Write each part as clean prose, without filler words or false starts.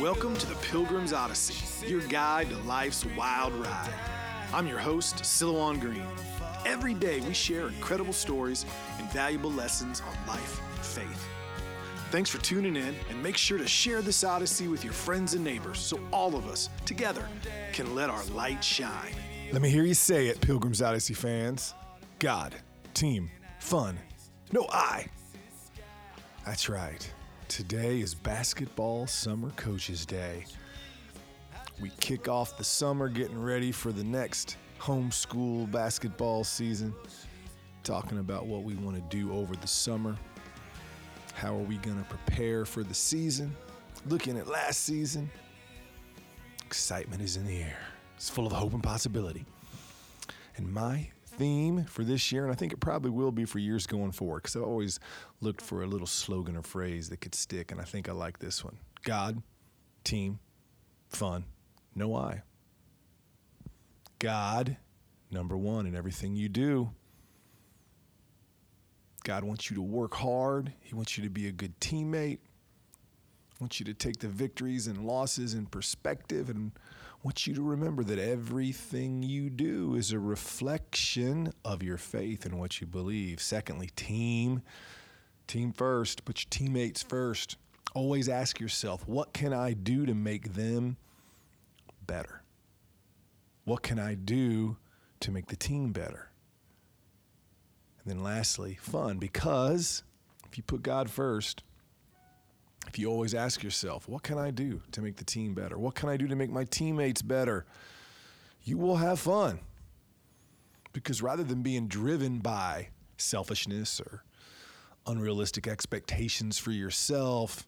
Welcome to the Pilgrim's Odyssey, your guide to life's wild ride. I'm your host, Silouan Green. Every day we share incredible stories and valuable lessons on life and faith. Thanks for tuning in, and make sure to share this odyssey with your friends and neighbors so all of us, together, can let our light shine. Let me hear you say it, Pilgrim's Odyssey fans. God, team, fun. No, I. That's right. Today is Basketball Summer Coaches Day. We kick off the summer getting ready for the next homeschool basketball season, talking about what we want to do over the summer. How are we going to prepare for the season? Looking at last season, excitement is in the air. It's full of hope and possibility. And my theme for this year, and I think it probably will be for years going forward, because I've always looked for a little slogan or phrase that could stick, and I think I like this one. God, team, fun, no I. God, number one in everything you do. God wants you to work hard. He wants you to be a good teammate. Wants you to take the victories and losses in perspective, and wants you to remember that everything you do is a reflection of your faith and what you believe. Secondly, team first, put your teammates first. Always ask yourself, what can I do to make them better? What can I do to make the team better? And then lastly, fun, because if you put God first, if you always ask yourself, what can I do to make the team better? What can I do to make my teammates better? You will have fun. Because rather than being driven by selfishness or unrealistic expectations for yourself,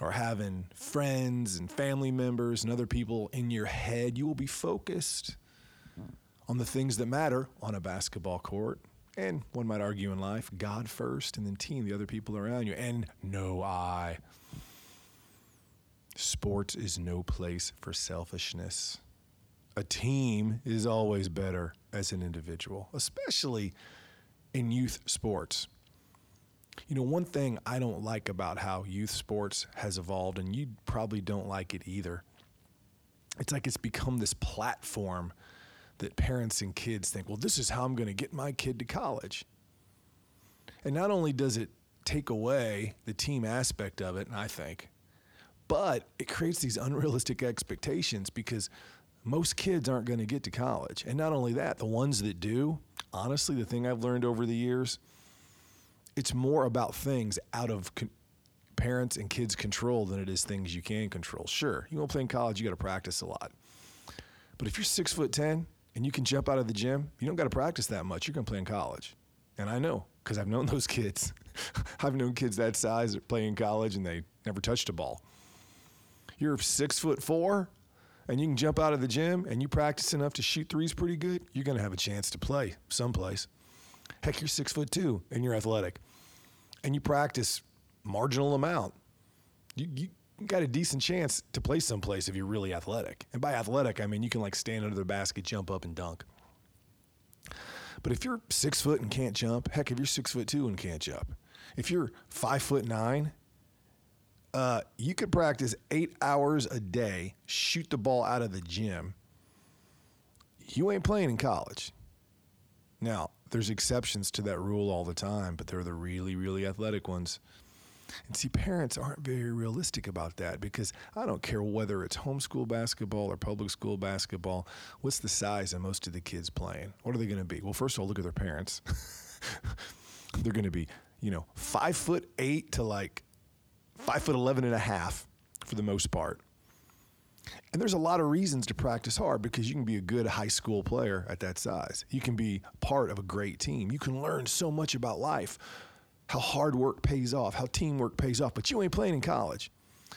or having friends and family members and other people in your head, you will be focused on the things that matter on a basketball court. And one might argue in life, God first, and then team, the other people around you. And no I. Sports is no place for selfishness. A team is always better as an individual, especially in youth sports. You know, one thing I don't like about how youth sports has evolved, and you probably don't like it either, it's like it's become this platform that parents and kids think, well, this is how I'm going to get my kid to college. And not only does it take away the team aspect of it, and I think, but it creates these unrealistic expectations because most kids aren't going to get to college. And not only that, the ones that do, honestly, the thing I've learned over the years, it's more about things out of parents and kids' control than it is things you can control. Sure, you want to play in college, you got to practice a lot. But if you're 6'10" and you can jump out of the gym, you don't got to practice that much. You're going to play in college. And I know, because I've known those kids. I've known kids that size that play in college and they never touched a ball. You're 6'4" and you can jump out of the gym and you practice enough to shoot threes pretty good, you're going to have a chance to play someplace. Heck, you're 6'2" and you're athletic and you practice marginal amount. You got a decent chance to play someplace if you're really athletic. And by athletic, I mean, you can like stand under the basket, jump up and dunk. But if you're 6 foot and can't jump, heck, if you're 6'2" and can't jump, if you're 5'9", you could practice 8 hours a day, shoot the ball out of the gym. You ain't playing in college. Now, there's exceptions to that rule all the time, but they're the really, really athletic ones. And see, parents aren't very realistic about that because I don't care whether it's homeschool basketball or public school basketball. What's the size of most of the kids playing? What are they going to be? Well, first of all, look at their parents. They're going to be, 5'8" to like 5'11.5" for the most part. And there's a lot of reasons to practice hard because you can be a good high school player at that size. You can be part of a great team. You can learn so much about life, how hard work pays off, how teamwork pays off, but you ain't playing in college.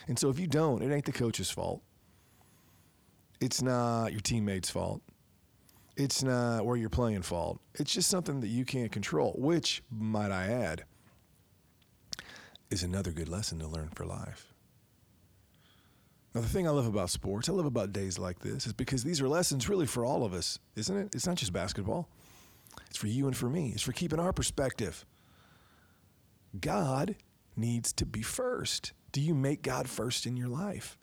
And so if you don't, it ain't the coach's fault. It's not your teammate's fault. It's not where you're playing fault. It's just something that you can't control, which, might I add, is another good lesson to learn for life. Now, the thing I love about sports, I love about days like this, is because these are lessons really for all of us, isn't it? It's not just basketball. It's for you and for me. It's for keeping our perspective. God needs to be first. Do you make God first in your life?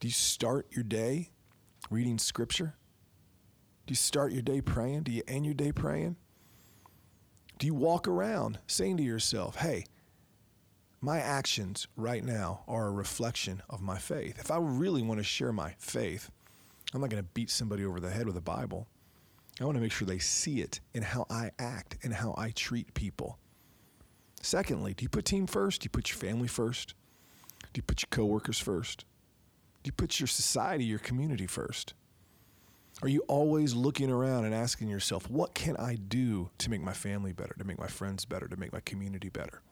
Do you start your day reading scripture? Do you start your day praying? Do you end your day praying? Do you walk around saying to yourself, hey, my actions right now are a reflection of my faith? If I really want to share my faith, I'm not going to beat somebody over the head with a Bible. I want to make sure they see it in how I act and how I treat people. Secondly, do you put team first? Do you put your family first? Do you put your coworkers first? Do you put your society, your community first? Are you always looking around and asking yourself, what can I do to make my family better, to make my friends better, to make my community better?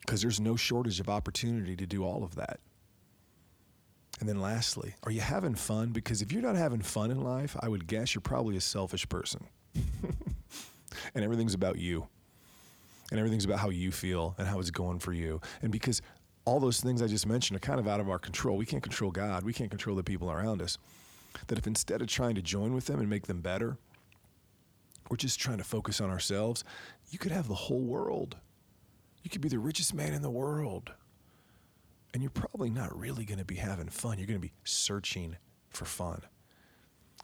Because there's no shortage of opportunity to do all of that. And then lastly, are you having fun? Because if you're not having fun in life, I would guess you're probably a selfish person. And everything's about you. And everything's about how you feel and how it's going for you. And because all those things I just mentioned are kind of out of our control. We can't control God. We can't control the people around us. That if instead of trying to join with them and make them better, we're just trying to focus on ourselves, you could have the whole world. You could be the richest man in the world. And you're probably not really going to be having fun. You're going to be searching for fun.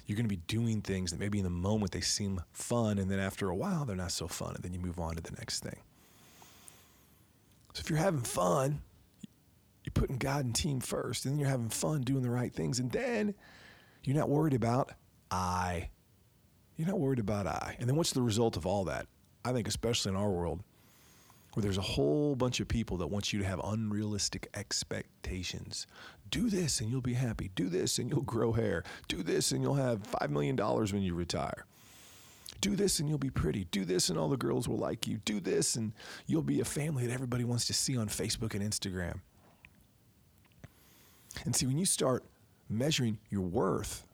You're going to be doing things that maybe in the moment they seem fun, and then after a while they're not so fun, and then you move on to the next thing. So if you're having fun, you're putting God and team first, and then you're having fun doing the right things, and then you're not worried about I. You're not worried about I. And then what's the result of all that? I think especially in our world, where there's a whole bunch of people that want you to have unrealistic expectations. Do this and you'll be happy. Do this and you'll grow hair. Do this and you'll have $5 million when you retire. Do this and you'll be pretty. Do this and all the girls will like you. Do this and you'll be a family that everybody wants to see on Facebook and Instagram. And see, when you start measuring your worth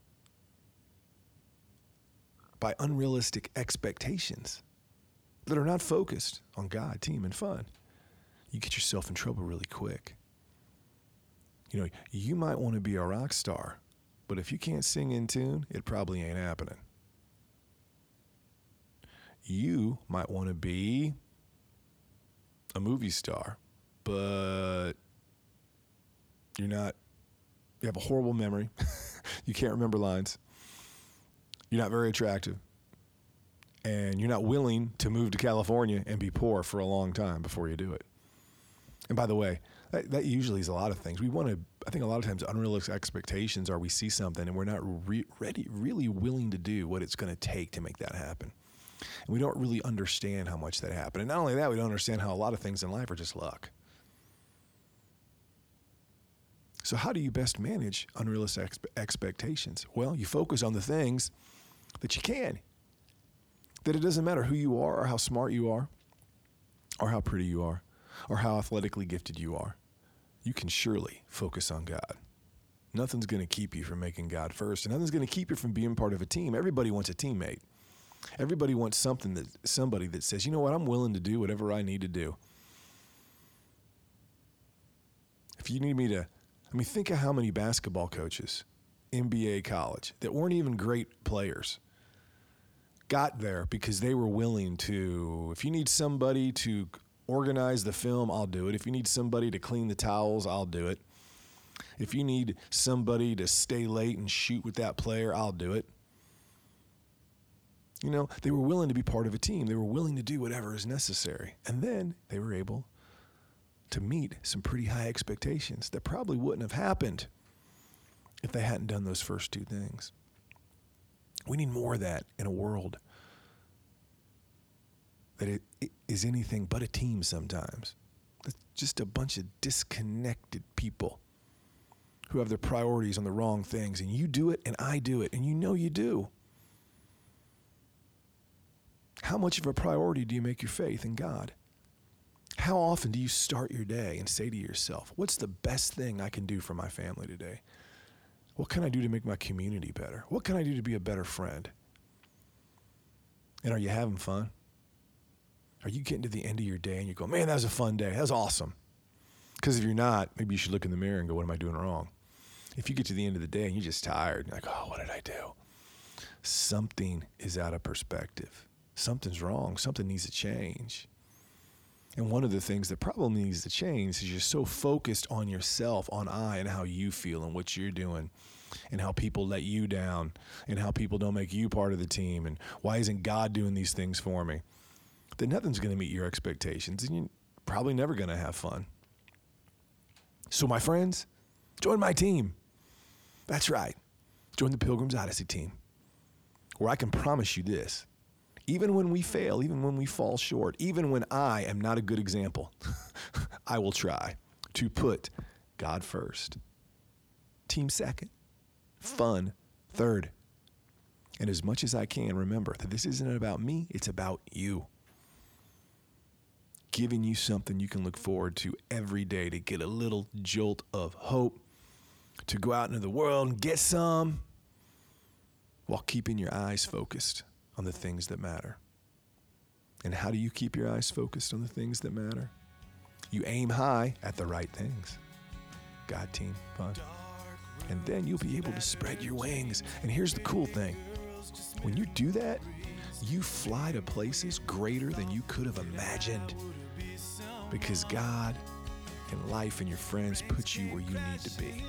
by unrealistic expectations that are not focused on God, team, and fun, you get yourself in trouble really quick. You know, you might want to be a rock star, but if you can't sing in tune, it probably ain't happening. You might want to be a movie star, but you have a horrible memory. You can't remember lines. You're not very attractive. And you're not willing to move to California and be poor for a long time before you do it. And by the way, that usually is a lot of things. I think a lot of times unrealistic expectations are we see something and we're not really willing to do what it's going to take to make that happen. And we don't really understand how much that happened. And not only that, we don't understand how a lot of things in life are just luck. So how do you best manage unrealistic expectations? Well, you focus on the things that you can. That it doesn't matter who you are or how smart you are or how pretty you are or how athletically gifted you are. You can surely focus on God. Nothing's going to keep you from making God first, and nothing's going to keep you from being part of a team. Everybody wants a teammate. Everybody wants somebody that says, you know what, I'm willing to do whatever I need to do. If you need me to, think of how many basketball coaches, NBA college, that weren't even great players, got there because they were willing to, if you need somebody to organize the film, I'll do it. If you need somebody to clean the towels, I'll do it. If you need somebody to stay late and shoot with that player, I'll do it. You know, they were willing to be part of a team. They were willing to do whatever is necessary. And then they were able to meet some pretty high expectations that probably wouldn't have happened if they hadn't done those first two things. We need more of that in a world that it is anything but a team sometimes. It's just a bunch of disconnected people who have their priorities on the wrong things, and you do it and I do it, and you know you do. How much of a priority do you make your faith in God? How often do you start your day and say to yourself, what's the best thing I can do for my family today? What can I do to make my community better? What can I do to be a better friend? And are you having fun? Are you getting to the end of your day and you go, man, that was a fun day. That was awesome. Because if you're not, maybe you should look in the mirror and go, what am I doing wrong? If you get to the end of the day and you're just tired, you're like, oh, what did I do? Something is out of perspective. Something's wrong. Something needs to change. And one of the things that probably needs to change is you're so focused on yourself, on I, and how you feel and what you're doing and how people let you down and how people don't make you part of the team and why isn't God doing these things for me, that nothing's going to meet your expectations and you're probably never going to have fun. So my friends, join my team. That's right. Join the Pilgrim's Odyssey team, where I can promise you this. Even when we fail, even when we fall short, even when I am not a good example, I will try to put God first, team second, fun third. And as much as I can, remember that this isn't about me, it's about you. Giving you something you can look forward to every day to get a little jolt of hope, to go out into the world and get some, while keeping your eyes focused on the things that matter. And how do you keep your eyes focused on the things that matter? You aim high at the right things. God, team, fun. And then you'll be able to spread your wings. And here's the cool thing. When you do that, you fly to places greater than you could have imagined, because God and life and your friends put you where you need to be.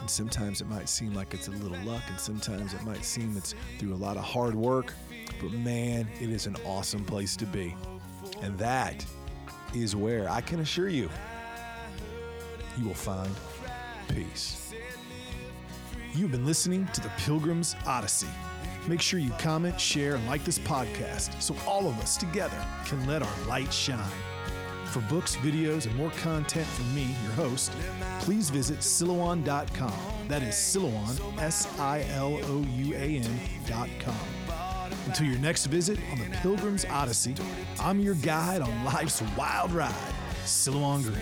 And sometimes it might seem like it's a little luck, and sometimes it might seem it's through a lot of hard work, but man, it is an awesome place to be. And that is where I can assure you, you will find peace. You've been listening to the Pilgrim's Odyssey. Make sure you comment, share, and like this podcast so all of us together can let our light shine. For books, videos, and more content from me, your host, please visit Silouan.com. That is Silouan, Silouan.com. Until your next visit on the Pilgrim's Odyssey, I'm your guide on life's wild ride, Silouan Green.